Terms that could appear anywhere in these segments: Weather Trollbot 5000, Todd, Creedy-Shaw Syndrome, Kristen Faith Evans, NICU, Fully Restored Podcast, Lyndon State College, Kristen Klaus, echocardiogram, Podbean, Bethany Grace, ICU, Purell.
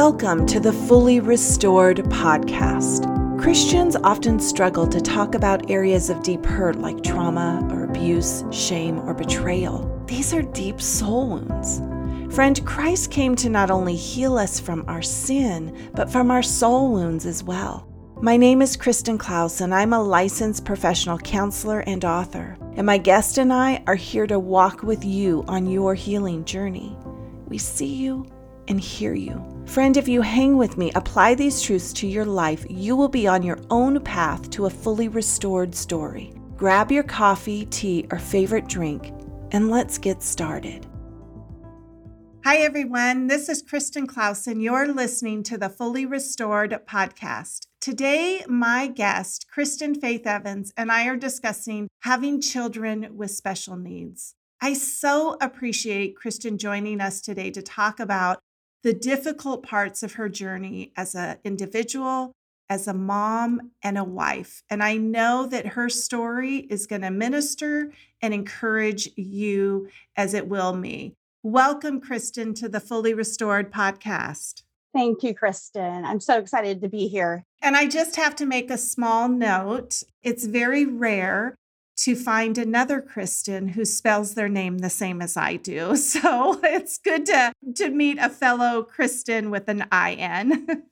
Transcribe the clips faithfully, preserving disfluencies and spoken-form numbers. Welcome to the Fully Restored Podcast. Christians often struggle to talk about areas of deep hurt like trauma or abuse, shame, or betrayal. These are deep soul wounds. Friend, Christ came to not only heal us from our sin, but from our soul wounds as well. My name is Kristen Klaus, and I'm a licensed professional counselor and author. And my guest and I are here to walk with you on your healing journey. We see you and hear you. Friend, if you hang with me, apply these truths to your life, you will be on your own path to a fully restored story. Grab your coffee, tea, or favorite drink, and let's get started. Hi, everyone. This is Kristen Klaus, and you're listening to the Fully Restored Podcast. Today, my guest, Kristen Faith Evans, and I are discussing having children with special needs. I so appreciate Kristen joining us today to talk about the difficult parts of her journey as an individual, as a mom, and a wife. And I know that her story is going to minister and encourage you as it will me. Welcome, Kristen, to the Fully Restored Podcast. Thank you, Kristen. I'm so excited to be here. And I just have to make a small note. It's very rare to find another Kristen who spells their name the same as I do. So it's good to, to meet a fellow Kristen with an I N.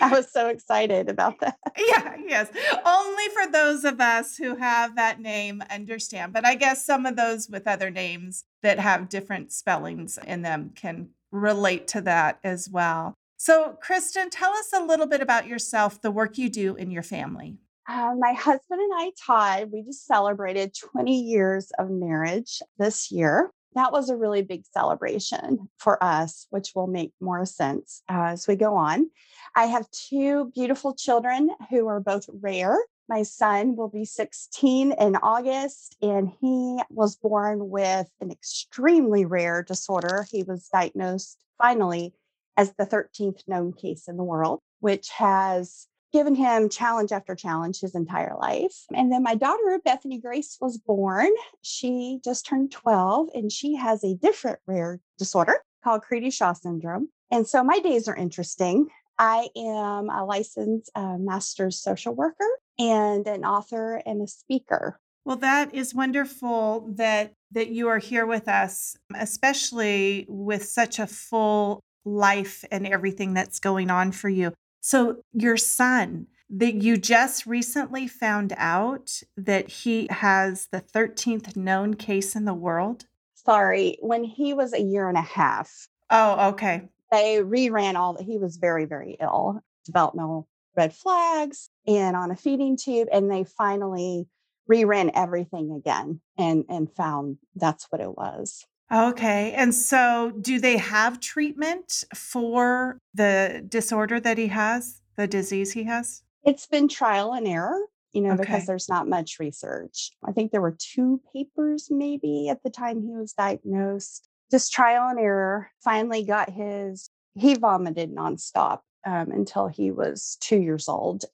I was so excited about that. Yeah, yes. Only for those of us who have that name understand. But I guess some of those with other names that have different spellings in them can relate to that as well. So, Kristen, tell us a little bit about yourself, the work you do in your family. Uh, my husband and I, Todd, we just celebrated twenty years of marriage this year. That was a really big celebration for us, which will make more sense uh, as we go on. I have two beautiful children who are both rare. My son will be sixteen in August, and he was born with an extremely rare disorder. He was diagnosed finally as the thirteenth known case in the world, which has given him challenge after challenge his entire life. And then my daughter, Bethany Grace, was born. She just turned twelve, and she has a different rare disorder called Creedy-Shaw Syndrome. And so my days are interesting. I am a licensed uh, master's social worker and an author and a speaker. Well, that is wonderful that, that you are here with us, especially with such a full life and everything that's going on for you. So your son, that you just recently found out that he has the thirteenth known case in the world? Sorry, when he was a year and a half. Oh, okay. They reran all that. He was very, very ill, developmental red flags and on a feeding tube. And they finally reran everything again and, and found that's what it was. Okay. And so do they have treatment for the disorder that he has, the disease he has? It's been trial and error, you know, okay. Because there's not much research. I think there were two papers maybe at the time he was diagnosed. Just trial and error. Finally got his, he vomited nonstop um, until he was two years old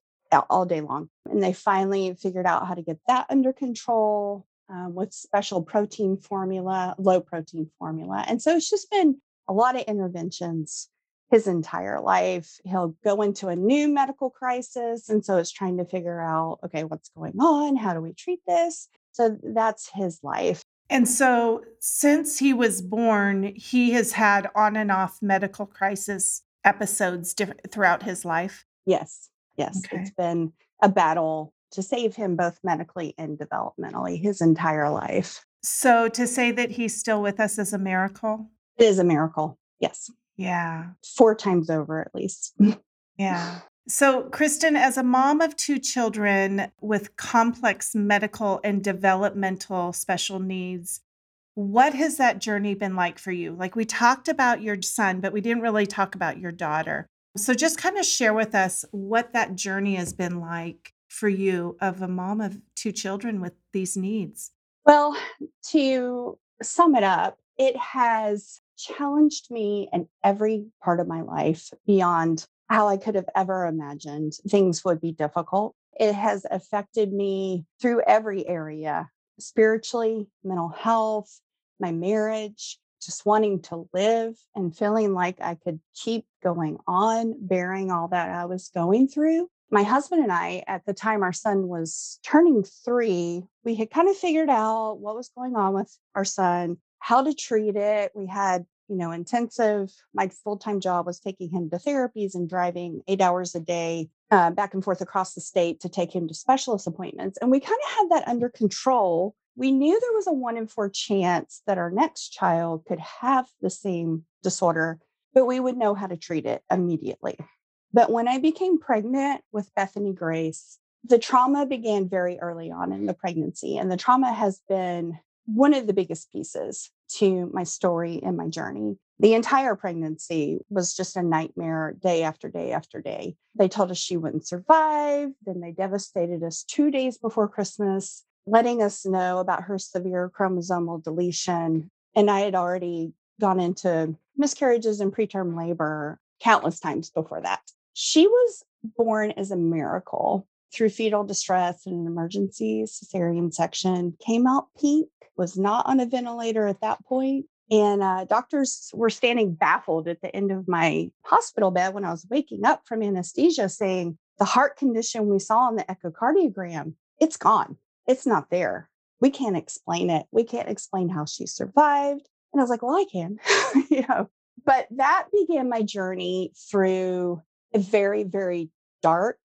all day long. And they finally figured out how to get that under control. Um, with special protein formula, low protein formula. And so it's just been a lot of interventions his entire life. He'll go into a new medical crisis. And so it's trying to figure out, okay, what's going on? How do we treat this? So that's his life. And so since he was born, he has had on and off medical crisis episodes diff- throughout his life? Yes. Yes. Okay. It's been a battle to save him both medically and developmentally his entire life. So to say that he's still with us is a miracle? It is a miracle. Yes. Yeah. Four times over at least. Yeah. So Kristen, as a mom of two children with complex medical and developmental special needs, what has that journey been like for you? Like we talked about your son, but we didn't really talk about your daughter. So just kind of share with us what that journey has been like for you of a mom of two children with these needs? Well, to sum it up, it has challenged me in every part of my life beyond how I could have ever imagined things would be difficult. It has affected me through every area, spiritually, mental health, my marriage, just wanting to live and feeling like I could keep going on, bearing all that I was going through. My husband and I, at the time our son was turning three, we had kind of figured out what was going on with our son, how to treat it. We had, you know, intensive, my full-time job was taking him to therapies and driving eight hours a day uh, back and forth across the state to take him to specialist appointments. And we kind of had that under control. We knew there was a one in four chance that our next child could have the same disorder, but we would know how to treat it immediately. But when I became pregnant with Bethany Grace, the trauma began very early on in the pregnancy. And the trauma has been one of the biggest pieces to my story and my journey. The entire pregnancy was just a nightmare day after day after day. They told us she wouldn't survive. Then they devastated us two days before Christmas, letting us know about her severe chromosomal deletion. And I had already gone into miscarriages and preterm labor countless times before that. She was born as a miracle through fetal distress and an emergency cesarean section, came out pink, was not on a ventilator at that point. And uh, doctors were standing baffled at the end of my hospital bed when I was waking up from anesthesia saying, the heart condition we saw in the echocardiogram, it's gone. It's not there. We can't explain it. We can't explain how she survived. And I was like, well, I can, you know, but that began my journey through a very, very dark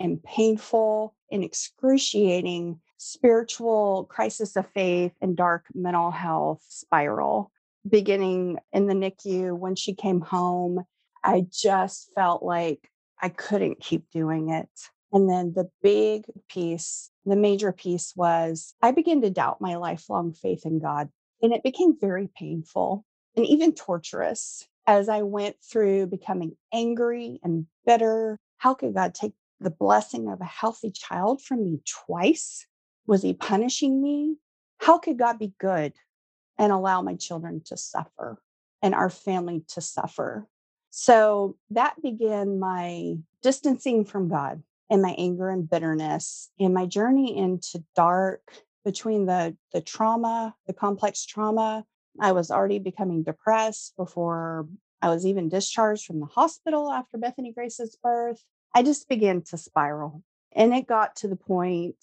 and painful and excruciating spiritual crisis of faith and dark mental health spiral. Beginning in the N I C U, when she came home, I just felt like I couldn't keep doing it. And then the big piece, the major piece was I began to doubt my lifelong faith in God. And it became very painful and even torturous as I went through becoming angry and bitter. How could God take the blessing of a healthy child from me twice? Was he punishing me? How could God be good and allow my children to suffer and our family to suffer? So that began my distancing from God and my anger and bitterness and my journey into dark between the, the trauma, the complex trauma. I was already becoming depressed before I was even discharged from the hospital after Bethany Grace's birth. I just began to spiral. And it got to the point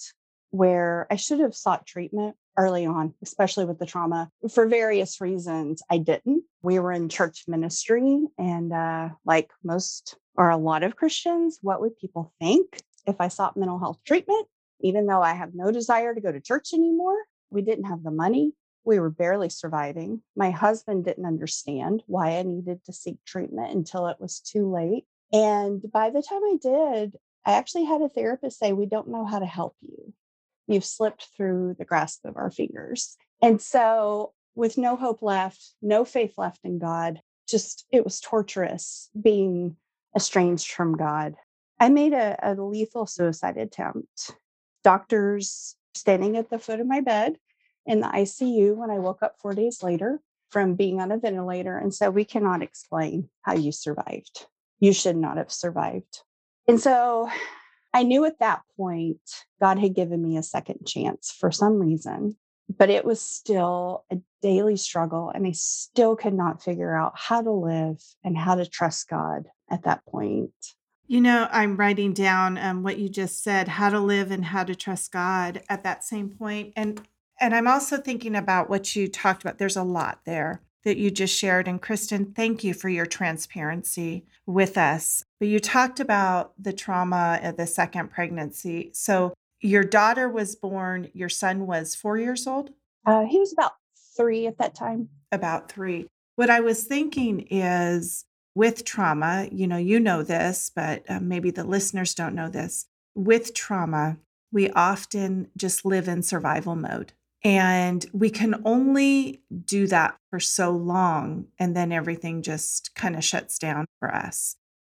where I should have sought treatment early on, especially with the trauma. For various reasons, I didn't. We were in church ministry, and uh, like most or a lot of Christians, what would people think if I sought mental health treatment? Even though I have no desire to go to church anymore, we didn't have the money. We were barely surviving. My husband didn't understand why I needed to seek treatment until it was too late. And by the time I did, I actually had a therapist say, we don't know how to help you. You've slipped through the grasp of our fingers. And so with no hope left, no faith left in God, just it was torturous being estranged from God. I made a, a lethal suicide attempt. Doctors standing at the foot of my bed in the I C U when I woke up four days later from being on a ventilator and said, we cannot explain how you survived. You should not have survived. And so I knew at that point, God had given me a second chance for some reason, but it was still a daily struggle. And I still could not figure out how to live and how to trust God at that point. You know, I'm writing down um, what you just said, how to live and how to trust God at that same point. And, and I'm also thinking about what you talked about. There's a lot there that you just shared. And Kristen, thank you for your transparency with us. But you talked about the trauma of the second pregnancy. So your daughter was born, your son was four years old? Uh, he was about three at that time. About three. What I was thinking is with trauma, you know, you know this, but uh, maybe the listeners don't know this. With trauma, we often just live in survival mode. And we can only do that for so long, and then everything just kind of shuts down for us.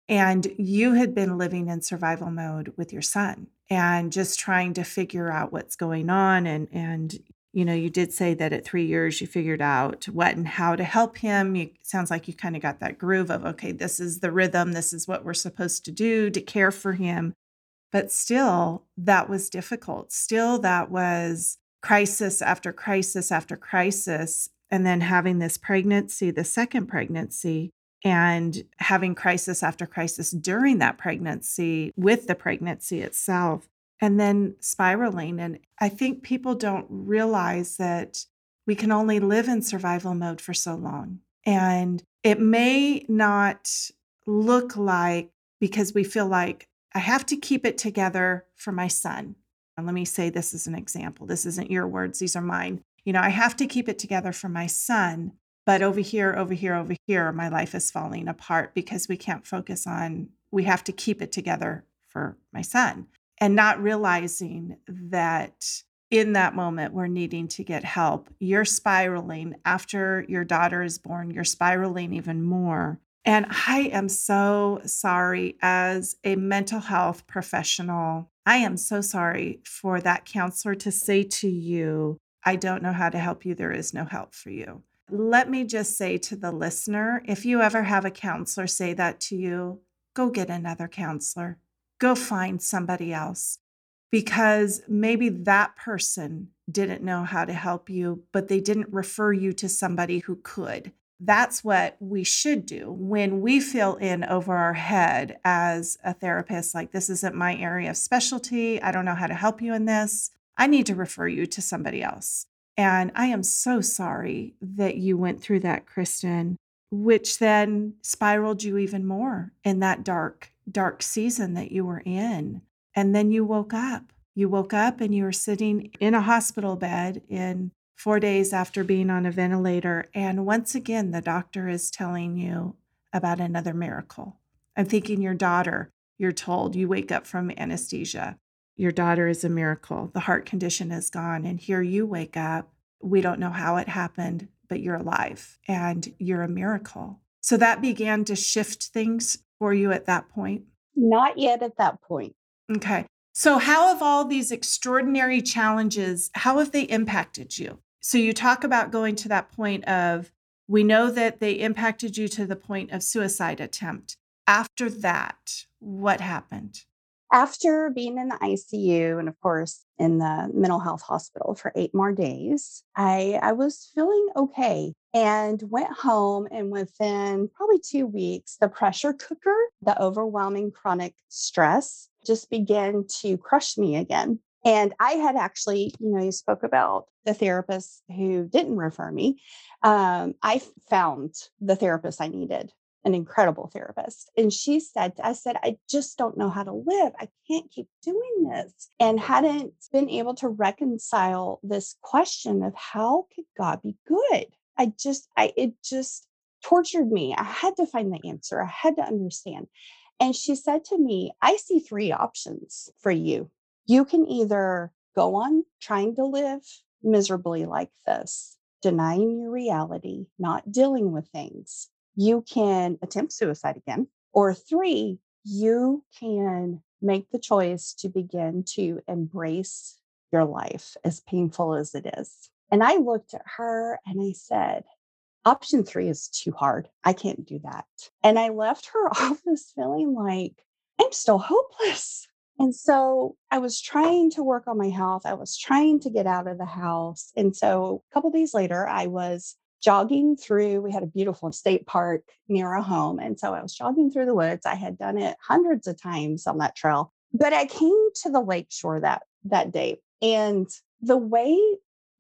And you had been living in survival mode with your son and just trying to figure out what's going on. And, and you know, you did say that at three years, you figured out what and how to help him. You, it sounds like you kind of got that groove of, okay, this is the rhythm. This is what we're supposed to do to care for him. But still, that was difficult. Still, that was crisis after crisis after crisis. and then having this pregnancy, the second pregnancy, and having crisis after crisis during that pregnancy with the pregnancy itself, and then spiraling. And I think people don't realize that we can only live in survival mode for so long. And it may not look like, because we feel like, I have to keep it together for my son. And let me say this as an example. This isn't your words. These are mine. You know, I have to keep it together for my son, but over here, over here, over here, my life is falling apart because we can't focus on, we have to keep it together for my son. And not realizing that in that moment, we're needing to get help. You're spiraling after your daughter is born. You're spiraling even more. And I am so sorry as a mental health professional. I am so sorry for that counselor to say to you, I don't know how to help you. There is no help for you. Let me just say to the listener, if you ever have a counselor say that to you, go get another counselor. Go find somebody else, because maybe that person didn't know how to help you, but they didn't refer you to somebody who could. That's what we should do when we feel in over our head as a therapist, like, this isn't my area of specialty. I don't know how to help you in this. I need to refer you to somebody else. And I am so sorry that you went through that, Kristen, which then spiraled you even more in that dark, dark season that you were in. And then you woke up. You woke up and you were sitting in a hospital bed in four days after being on a ventilator. And once again, the doctor is telling you about another miracle. I'm thinking your daughter, you're told, you wake up from anesthesia. Your daughter is a miracle. The heart condition is gone. And here you wake up. We don't know how it happened, but you're alive and you're a miracle. So that began to shift things for you at that point? Not yet at that point. Okay. So how have all these extraordinary challenges, how have they impacted you? So you talk about going to that point of, we know that they impacted you to the point of suicide attempt. After that, what happened? After being in the I C U and, of course, in the mental health hospital for eight more days, I, I was feeling okay and went home. And within probably two weeks, the pressure cooker, the overwhelming chronic stress just began to crush me again. And I had actually, you know, you spoke about the therapist who didn't refer me. Um, I found the therapist I needed, an incredible therapist. And she said, I said, I just don't know how to live. I can't keep doing this. And hadn't been able to reconcile this question of how could God be good? I just, I it just tortured me. I had to find the answer. I had to understand. And she said to me, I see three options for you. You can either go on trying to live miserably like this, denying your reality, not dealing with things. You can attempt suicide again. Or three, you can make the choice to begin to embrace your life as painful as it is. And I looked at her and I said, option three is too hard. I can't do that. And I left her office feeling like I'm still hopeless. And so I was trying to work on my health. I was trying to get out of the house. And so a couple of days later, I was jogging through. We had a beautiful state park near our home. And so I was jogging through the woods. I had done it hundreds of times on that trail. But I came to the lake shore that, that day. And the way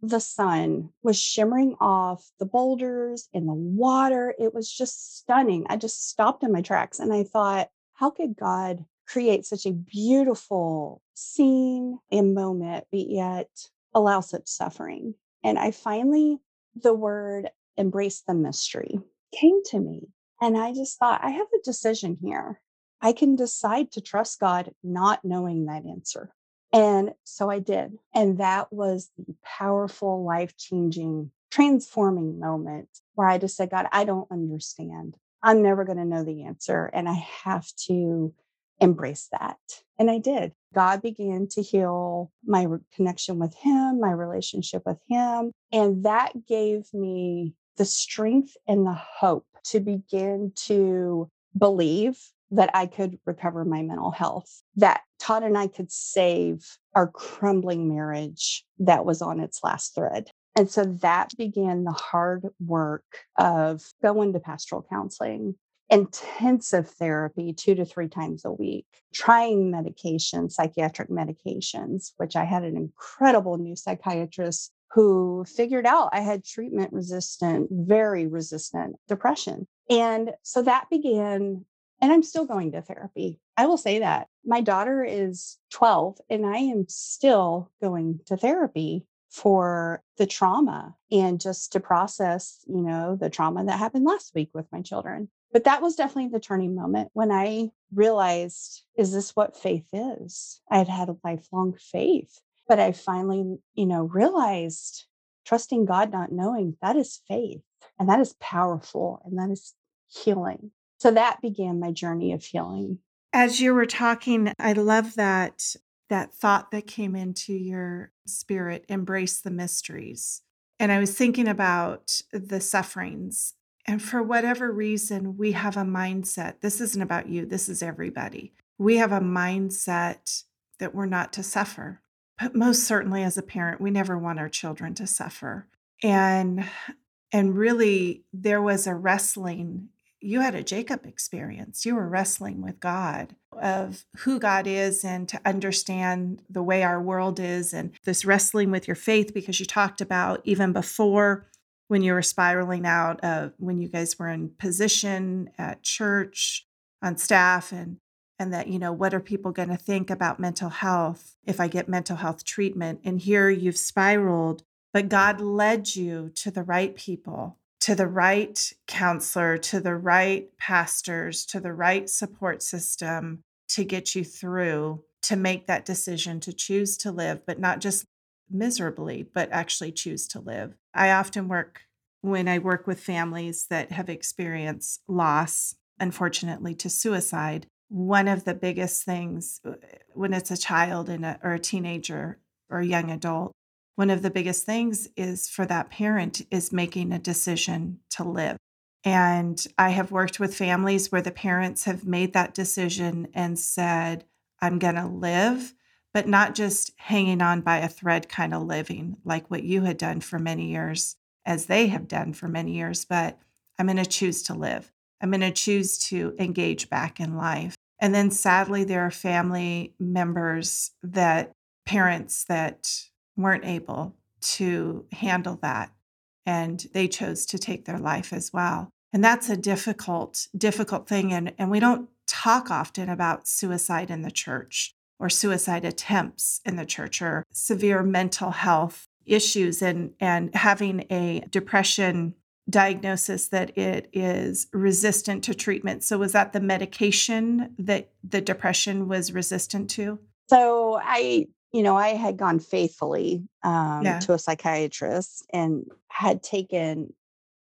the sun was shimmering off the boulders and the water, it was just stunning. I just stopped in my tracks and I thought, how could God create such a beautiful scene and moment, but yet allow such suffering? And I finally, the word embrace the mystery came to me. And I just thought, I have a decision here. I can decide to trust God, not knowing that answer. And so I did. And that was the powerful, life-changing, transforming moment where I just said, God, I don't understand. I'm never going to know the answer. And I have to embrace that. And I did. God began to heal my re- connection with him, my relationship with him. And that gave me the strength and the hope to begin to believe that I could recover my mental health, that Todd and I could save our crumbling marriage that was on its last thread. And so that began the hard work of going to pastoral counseling, intensive therapy two to three times a week, trying medication, psychiatric medications, which I had an incredible new psychiatrist who figured out I had treatment resistant, very resistant depression. And so that began, and I'm still going to therapy. I will say that. My daughter is twelve and I am still going to therapy for the trauma and just to process, you know, the trauma that happened last week with my children. But that was definitely the turning moment when I realized, is this what faith is? I had had a lifelong faith, but I finally, you know, realized trusting God, not knowing, that is faith and that is powerful and that is healing. So that began my journey of healing. As you were talking, I love that that thought that came into your spirit, embrace the mysteries. And I was thinking about the sufferings. And for whatever reason, we have a mindset. This isn't about you. This is everybody. We have a mindset that we're not to suffer. But most certainly as a parent, we never want our children to suffer. And, and really, there was a wrestling. You had a Jacob experience. You were wrestling with God of who God is and to understand the way our world is, and this wrestling with your faith, because you talked about even before when you were spiraling out of when you guys were in position at church on staff, and and that, you know, what are people going to think about mental health if I get mental health treatment? And here you've spiraled, but God led you to the right people, to the right counselor, to the right pastors, to the right support system to get you through, to make that decision to choose to live, but not just miserably, but actually choose to live. I often work when I work with families that have experienced loss, unfortunately, to suicide. One of the biggest things when it's a child and a, or a teenager or a young adult, one of the biggest things is for that parent is making a decision to live. And I have worked with families where the parents have made that decision and said, I'm going to live, but not just hanging on by a thread kind of living like what you had done for many years, as they have done for many years, but I'm going to choose to live. I'm going to choose to engage back in life. And then sadly, there are family members that parents that weren't able to handle that, and they chose to take their life as well. And that's a difficult, difficult thing. And, and we don't talk often about suicide in the church or suicide attempts in the church or severe mental health issues, and, and having a depression diagnosis that it is resistant to treatment. So was that the medication that the depression was resistant to? So I... You know, I had gone faithfully um, yeah. to a psychiatrist and had taken,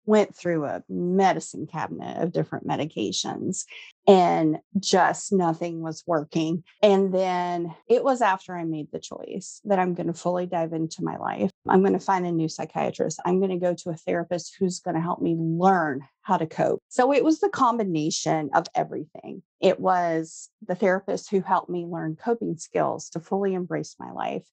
went through a medicine cabinet of different medications, and just nothing was working. And then it was after I made the choice that I'm going to fully dive into my life. I'm going to find a new psychiatrist. I'm going to go to a therapist who's going to help me learn how to cope. So it was the combination of everything. It was the therapist who helped me learn coping skills to fully embrace my life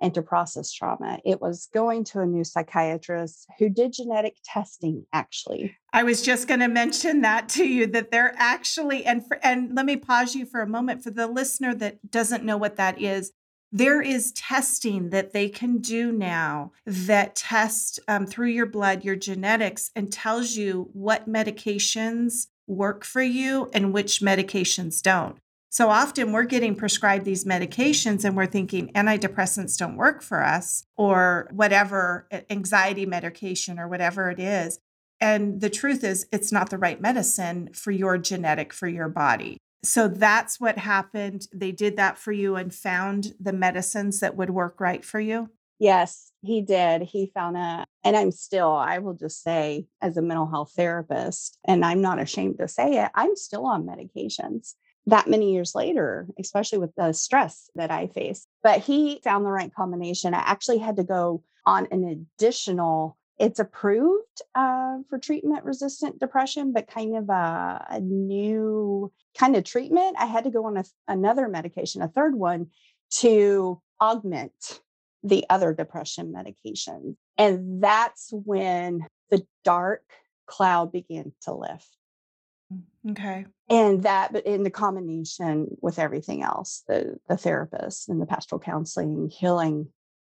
and to process trauma. It was going to a new psychiatrist who did genetic testing, actually. I was just going to mention that to you, that they're actually, and for, and let me pause you for a moment for the listener that doesn't know what that is. There is testing that they can do now that tests um, through your blood, your genetics, and tells you what medications work for you and which medications don't. So often we're getting prescribed these medications and we're thinking antidepressants don't work for us, or whatever, anxiety medication or whatever it is. And the truth is, it's not the right medicine for your genetic, for your body. So that's what happened. They did that for you and found the medicines that would work right for you. Yes, he did. He found a, and I'm still, I will just say, as a mental health therapist, and I'm not ashamed to say it, I'm still on medications that many years later, especially with the stress that I face. But he found the right combination. I actually had to go on an additional, it's approved uh, for treatment-resistant depression, but kind of a, a new kind of treatment. I had to go on a, another medication, a third one, to augment the other depression medication. And that's when the dark cloud began to lift. Okay. And that, but in the combination with everything else, the, the therapist and the pastoral counseling, healing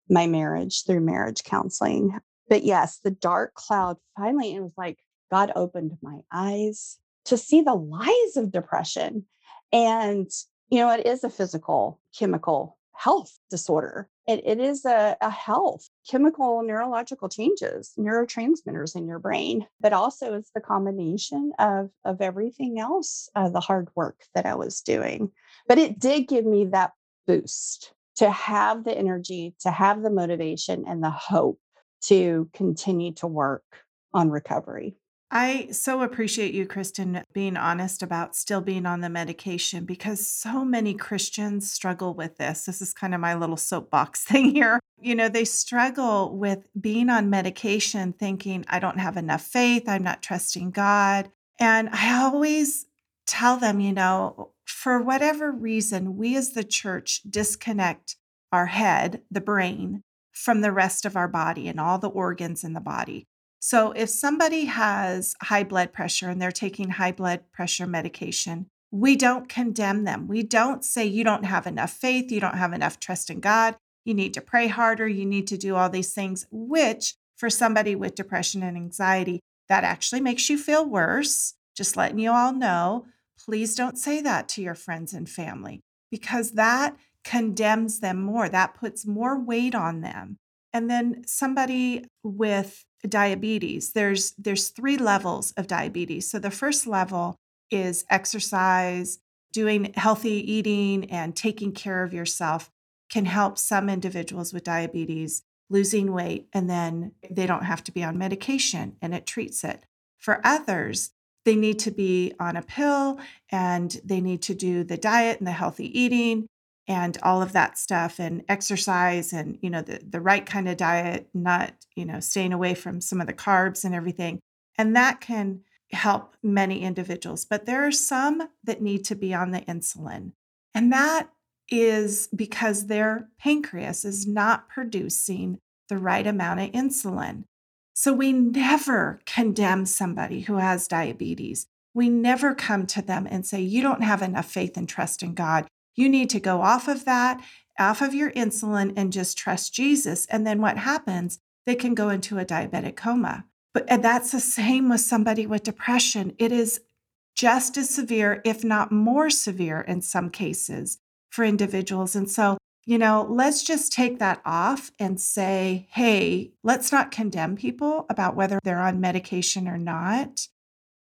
my marriage through marriage counseling. But yes, the dark cloud, finally, it was like God opened my eyes to see the lies of depression. And, you know, it is a physical, chemical health disorder. It, it is a, a health, chemical, neurological changes, neurotransmitters in your brain, but also it's the combination of, of everything else, uh, the hard work that I was doing. But it did give me that boost to have the energy, to have the motivation and the hope to continue to work on recovery. I so appreciate you, Kristen, being honest about still being on the medication, because so many Christians struggle with this. This is kind of my little soapbox thing here. You know, they struggle with being on medication thinking, I don't have enough faith. I'm not trusting God. And I always tell them, you know, for whatever reason, we as the church disconnect our head, the brain, from the rest of our body and all the organs in the body. So if somebody has high blood pressure and they're taking high blood pressure medication, we don't condemn them. We don't say, you don't have enough faith. You don't have enough trust in God. You need to pray harder. You need to do all these things, which for somebody with depression and anxiety, that actually makes you feel worse. Just letting you all know, please don't say that to your friends and family, because that condemns them more. That puts more weight on them. And then somebody with diabetes, there's there's three levels of diabetes. So the first level is exercise, doing healthy eating, and taking care of yourself can help some individuals with diabetes losing weight, and then they don't have to be on medication and it treats it. For others, they need to be on a pill and they need to do the diet and the healthy eating and all of that stuff and exercise and, you know, the, the right kind of diet, not, you know, staying away from some of the carbs and everything. And that can help many individuals. But there are some that need to be on the insulin. And that is because their pancreas is not producing the right amount of insulin. So we never condemn somebody who has diabetes. We never come to them and say, you don't have enough faith and trust in God. You need to go off of that, off of your insulin, and just trust Jesus. And then what happens? They can go into a diabetic coma. But and that's the same with somebody with depression. It is just as severe, if not more severe in some cases for individuals. And so, you know, let's just take that off and say, hey, let's not condemn people about whether they're on medication or not.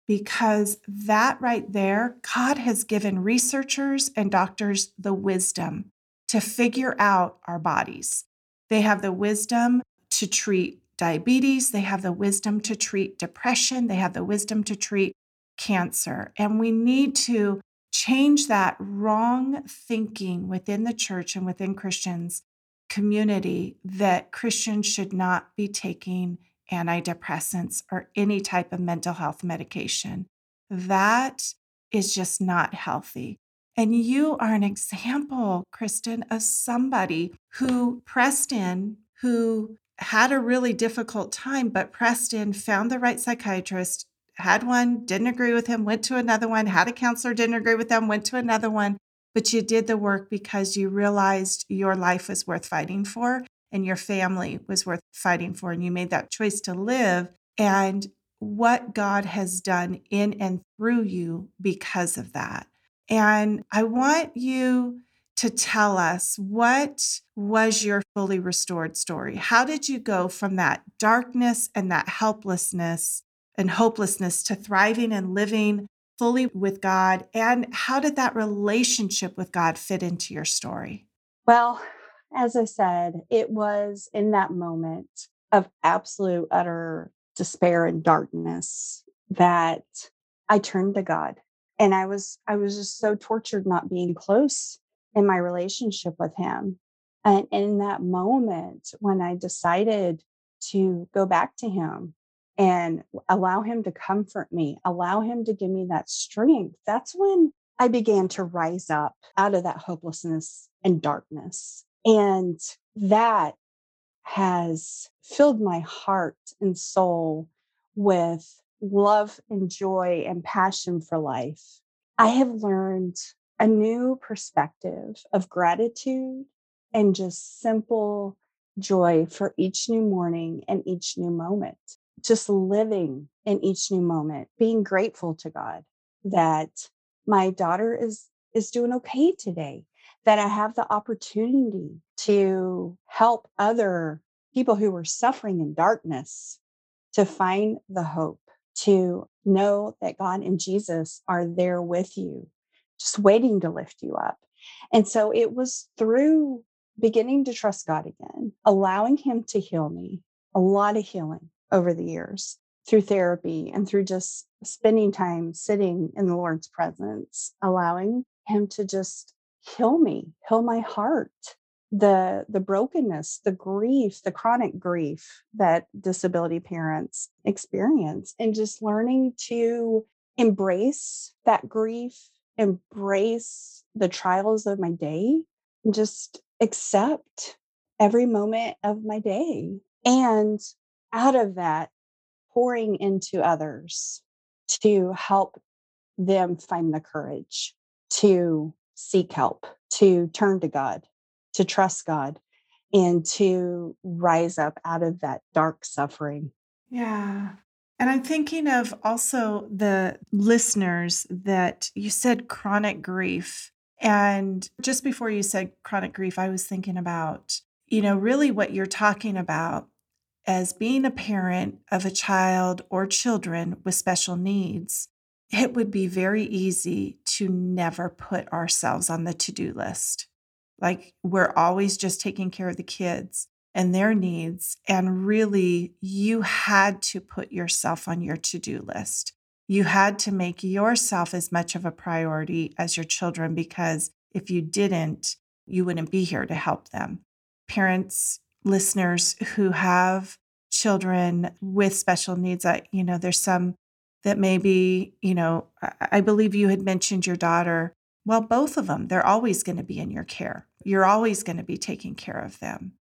Because that right there, God has given researchers and doctors the wisdom to figure out our bodies. They have the wisdom to treat diabetes. They have the wisdom to treat depression. They have the wisdom to treat cancer. And we need to change that wrong thinking within the church and within Christians' community that Christians should not be taking antidepressants or any type of mental health medication. That is just not healthy. And you are an example, Kristen, of somebody who pressed in, who had a really difficult time, but pressed in, found the right psychiatrist, had one, didn't agree with him, went to another one, had a counselor, didn't agree with them, went to another one, but you did the work because you realized your life was worth fighting for. And your family was worth fighting for. And you made that choice to live and what God has done in and through you because of that. And I want you to tell us, what was your fully restored story? How did you go from that darkness and that helplessness and hopelessness to thriving and living fully with God? And how did that relationship with God fit into your story? Well, as I said, it was in that moment of absolute, utter despair and darkness that I turned to God. And I was I was just so tortured not being close in my relationship with him. And in that moment, when I decided to go back to him and allow him to comfort me, allow him to give me that strength, that's when I began to rise up out of that hopelessness and darkness. And that has filled my heart and soul with love and joy and passion for life. I have learned a new perspective of gratitude and just simple joy for each new morning and each new moment. Just living in each new moment, being grateful to God that my daughter is, is doing okay today, that I have the opportunity to help other people who are suffering in darkness to find the hope, to know that God and Jesus are there with you, just waiting to lift you up. And so it was through beginning to trust God again, allowing Him to heal me, a lot of healing over the years through therapy and through just spending time sitting in the Lord's presence, allowing Him to just heal me, heal my heart, the, the brokenness, the grief, the chronic grief that disability parents experience, and just learning to embrace that grief, embrace the trials of my day, and just accept every moment of my day. And out of that, pouring into others to help them find the courage to seek help, to turn to God, to trust God, and to rise up out of that dark suffering. Yeah. And I'm thinking of also the listeners that you said chronic grief. And just before you said chronic grief, I was thinking about, you know, really what you're talking about as being a parent of a child or children with special needs. It would be very easy to never put ourselves on the to-do list. Like, we're always just taking care of the kids and their needs. And really, you had to put yourself on your to-do list. You had to make yourself as much of a priority as your children, because if you didn't, you wouldn't be here to help them. Parents, listeners who have children with special needs, I, you know, there's some that maybe, you know, I believe you had mentioned your daughter. Well, both of them, they're always going to be in your care. You're always going to be taking care of them.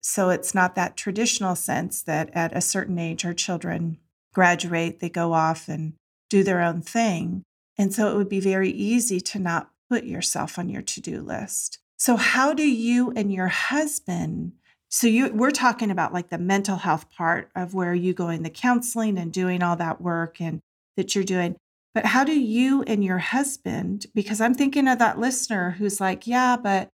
So it's not that traditional sense that at a certain age, our children graduate, they go off and do their own thing. And so it would be very easy to not put yourself on your to-do list. So how do you and your husband, so you we're talking about like the mental health part of where you go in the counseling and doing all that work and that you're doing. But how do you and your husband, because I'm thinking of that listener who's like, yeah, but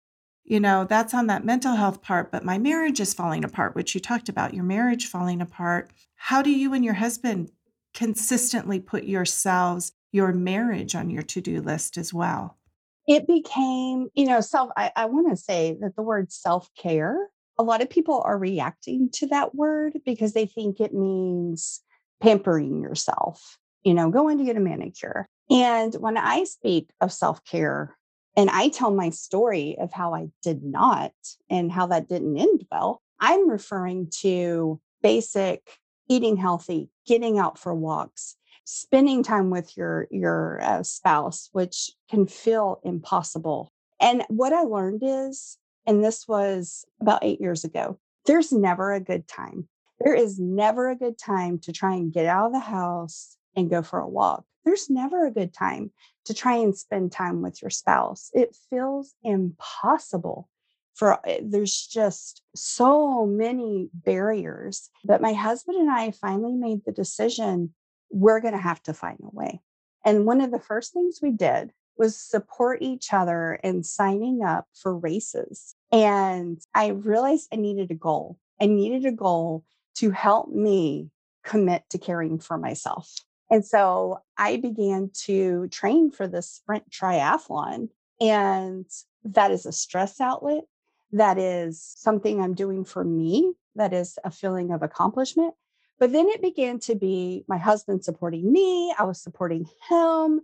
you know, that's on that mental health part, but my marriage is falling apart, which you talked about, your marriage falling apart. How do you and your husband consistently put yourselves, your marriage on your to-do list as well? It became, you know, self, I, I want to say that the word self-care, a lot of people are reacting to that word because they think it means pampering yourself, you know, going to get a manicure. And when I speak of self-care and I tell my story of how I did not and how that didn't end well, I'm referring to basic eating healthy, getting out for walks, spending time with your, your uh, spouse, which can feel impossible. And what I learned is, and this was about eight years ago, there's never a good time. There is never a good time to try and get out of the house and go for a walk. There's never a good time to try and spend time with your spouse. It feels impossible. For there's just so many barriers. But my husband and I finally made the decision, we're going to have to find a way. And one of the first things we did was support each other in signing up for races. And I realized I needed a goal. I needed a goal to help me commit to caring for myself. And so I began to train for this sprint triathlon. And that is a stress outlet. That is something I'm doing for me. That is a feeling of accomplishment. But then it began to be my husband supporting me. I was supporting him.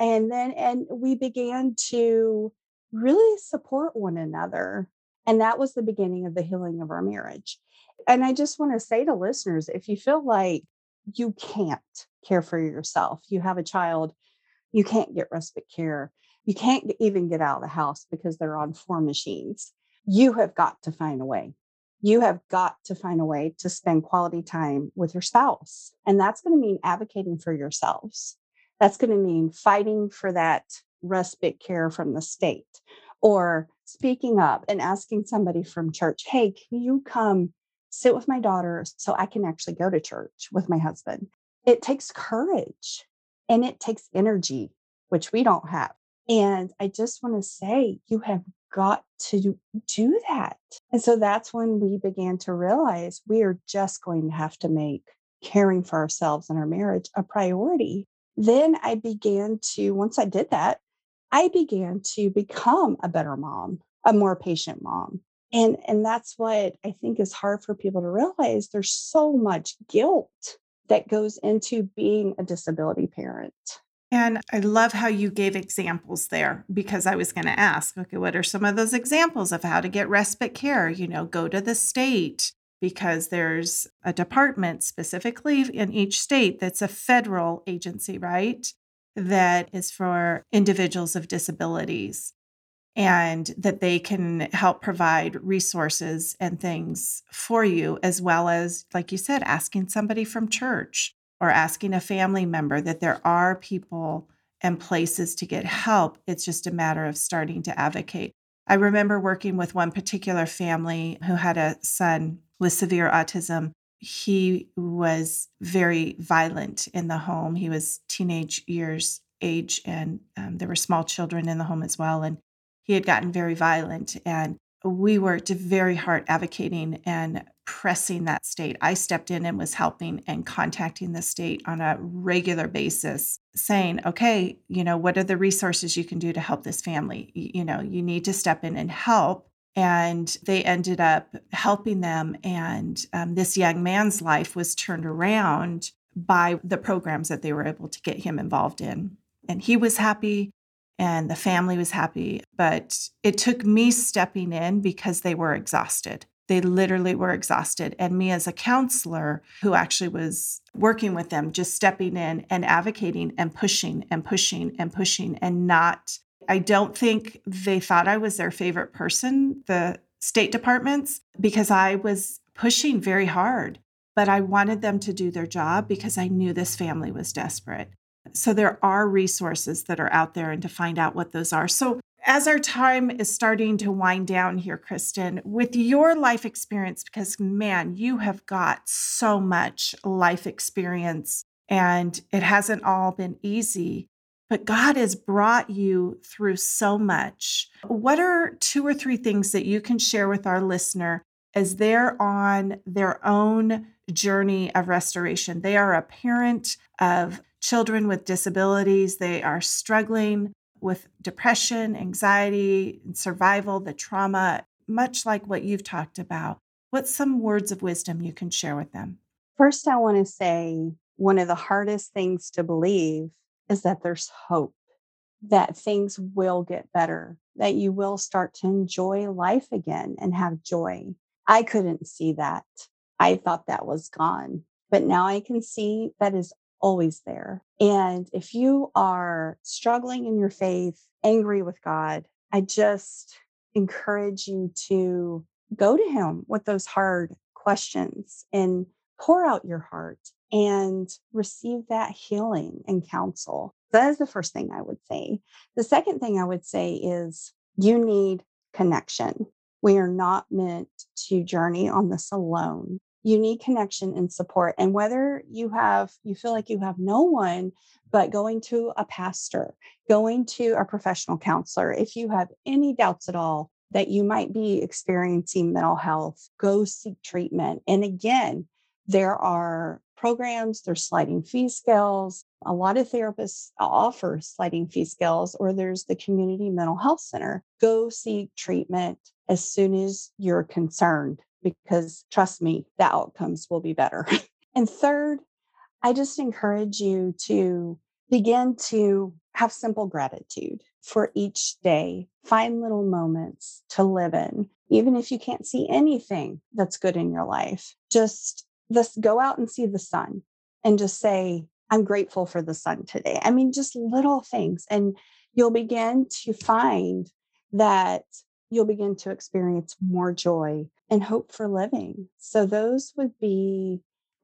And then, and we began to really support one another. And that was the beginning of the healing of our marriage. And I just want to say to listeners, if you feel like you can't care for yourself, you have a child, you can't get respite care, you can't even get out of the house because they're on four machines, you have got to find a way. you have got to find a way to spend quality time with your spouse. And that's going to mean advocating for yourselves. That's going to mean fighting for that respite care from the state, or speaking up and asking somebody from church, hey, can you come sit with my daughter so I can actually go to church with my husband? It takes courage and it takes energy, which we don't have. And I just want to say, you have got to do that. And so that's when we began to realize we are just going to have to make caring for ourselves and our marriage a priority. Then I began to, once I did that, I began to become a better mom, a more patient mom. And, and that's what I think is hard for people to realize. There's so much guilt that goes into being a disability parent. And I love how you gave examples there, because I was going to ask, okay, what are some of those examples of how to get respite care? You know, go to the state, because there's a department specifically in each state that's a federal agency, right? That is for individuals of disabilities, and that they can help provide resources and things for you, as well as, like you said, asking somebody from church or asking a family member, that there are people and places to get help. It's just a matter of starting to advocate. I remember working with one particular family who had a son with severe autism. He was very violent in the home. He was teenage years age, and um, there were small children in the home as well. And he had gotten very violent, and we worked very hard advocating and pressing that state. I stepped in and was helping and contacting the state on a regular basis, saying, okay, you know, what are the resources you can do to help this family? You know, you need to step in and help. And they ended up helping them. And um, this young man's life was turned around by the programs that they were able to get him involved in. And he was happy, and the family was happy. But it took me stepping in, because they were exhausted. They literally were exhausted. And me as a counselor who actually was working with them, just stepping in and advocating and pushing and pushing and pushing and not, I don't think they thought I was their favorite person, the state departments, because I was pushing very hard. But I wanted them to do their job, because I knew this family was desperate. So there are resources that are out there, and to find out what those are. So as our time is starting to wind down here, Kristen, with your life experience, because man, you have got so much life experience, and it hasn't all been easy, but God has brought you through so much. What are two or three things that you can share with our listener as they're on their own journey of restoration? They are a parent of children with disabilities. They are struggling with depression, anxiety, and survival, the trauma, much like what you've talked about. What's some words of wisdom you can share with them? First, I want to say one of the hardest things to believe is that there's hope, that things will get better, that you will start to enjoy life again and have joy. I couldn't see that. I thought that was gone, but now I can see that is always there. And if you are struggling in your faith, angry with God, I just encourage you to go to Him with those hard questions and pour out your heart and receive that healing and counsel. That is the first thing I would say. The second thing I would say is you need connection. We are not meant to journey on this alone. You need connection and support. And whether you have, you feel like you have no one, but going to a pastor, going to a professional counselor, if you have any doubts at all that you might be experiencing mental health, go seek treatment. And again, there are programs, there's sliding fee scales. A lot of therapists offer sliding fee scales, or there's the community mental health center. Go seek treatment as soon as you're concerned, because trust me, the outcomes will be better. And third, I just encourage you to begin to have simple gratitude for each day. Find little moments to live in, even if you can't see anything that's good in your life. Just this, go out and see the sun and just say, I'm grateful for the sun today. I mean, just little things. And you'll begin to find that you'll begin to experience more joy and hope for living. So those would be,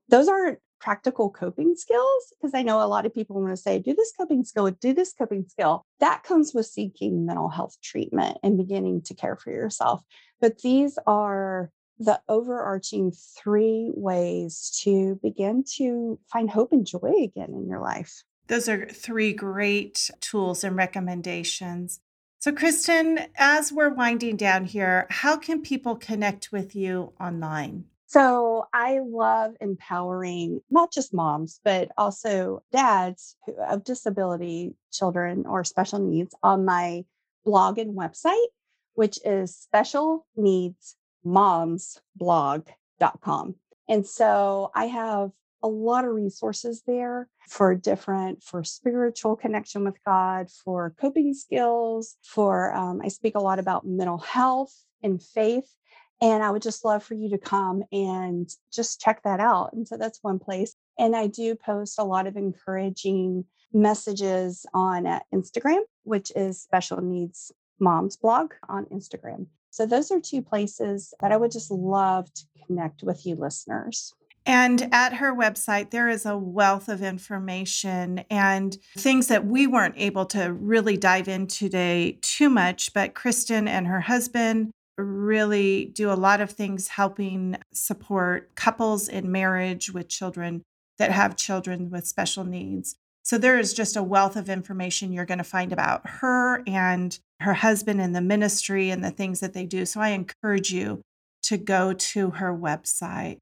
those aren't practical coping skills, because I know a lot of people want to say, do this coping skill, do this coping skill. That comes with seeking mental health treatment and beginning to care for yourself. But these are the overarching three ways to begin to find hope and joy again in your life. Those are three great tools and recommendations. So, Kristen, as we're winding down here, how can people connect with you online? So I love empowering not just moms, but also dads of disability children or special needs on my blog and website, which is special needs moms blog dot com. And so I have a lot of resources there for different, for spiritual connection with God, for coping skills, for um, I speak a lot about mental health and faith. And I would just love for you to come and just check that out. And so that's one place. And I do post a lot of encouraging messages on uh, Instagram, which is Special Needs Moms Blog on Instagram. So those are two places that I would just love to connect with you listeners. And at her website, there is a wealth of information and things that we weren't able to really dive into today too much. But Kristen and her husband really do a lot of things helping support couples in marriage with children that have children with special needs. So there is just a wealth of information you're going to find about her and her husband and the ministry and the things that they do. So I encourage you to go to her website.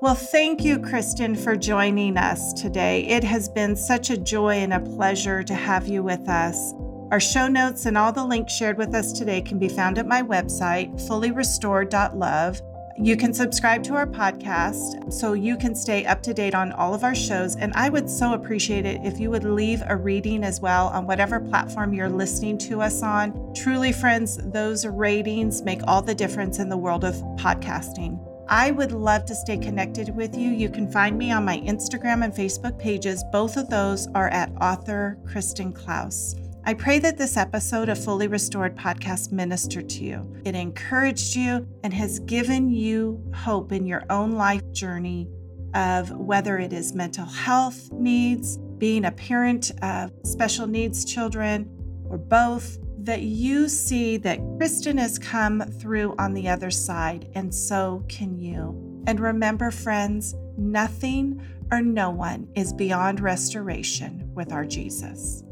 Well, thank you, Kristen, for joining us today. It has been such a joy and a pleasure to have you with us. Our show notes and all the links shared with us today can be found at my website, fully restored dot love. You can subscribe to our podcast so you can stay up to date on all of our shows. And I would so appreciate it if you would leave a rating as well on whatever platform you're listening to us on. Truly, friends, those ratings make all the difference in the world of podcasting. I would love to stay connected with you. You can find me on my Instagram and Facebook pages. Both of those are at author Kristen Klaus. I pray that this episode of Fully Restored Podcast ministered to you. It encouraged you and has given you hope in your own life journey of whether it is mental health needs, being a parent of special needs children, or both, that you see that Kristen has come through on the other side, and so can you. And remember, friends, nothing or no one is beyond restoration with our Jesus.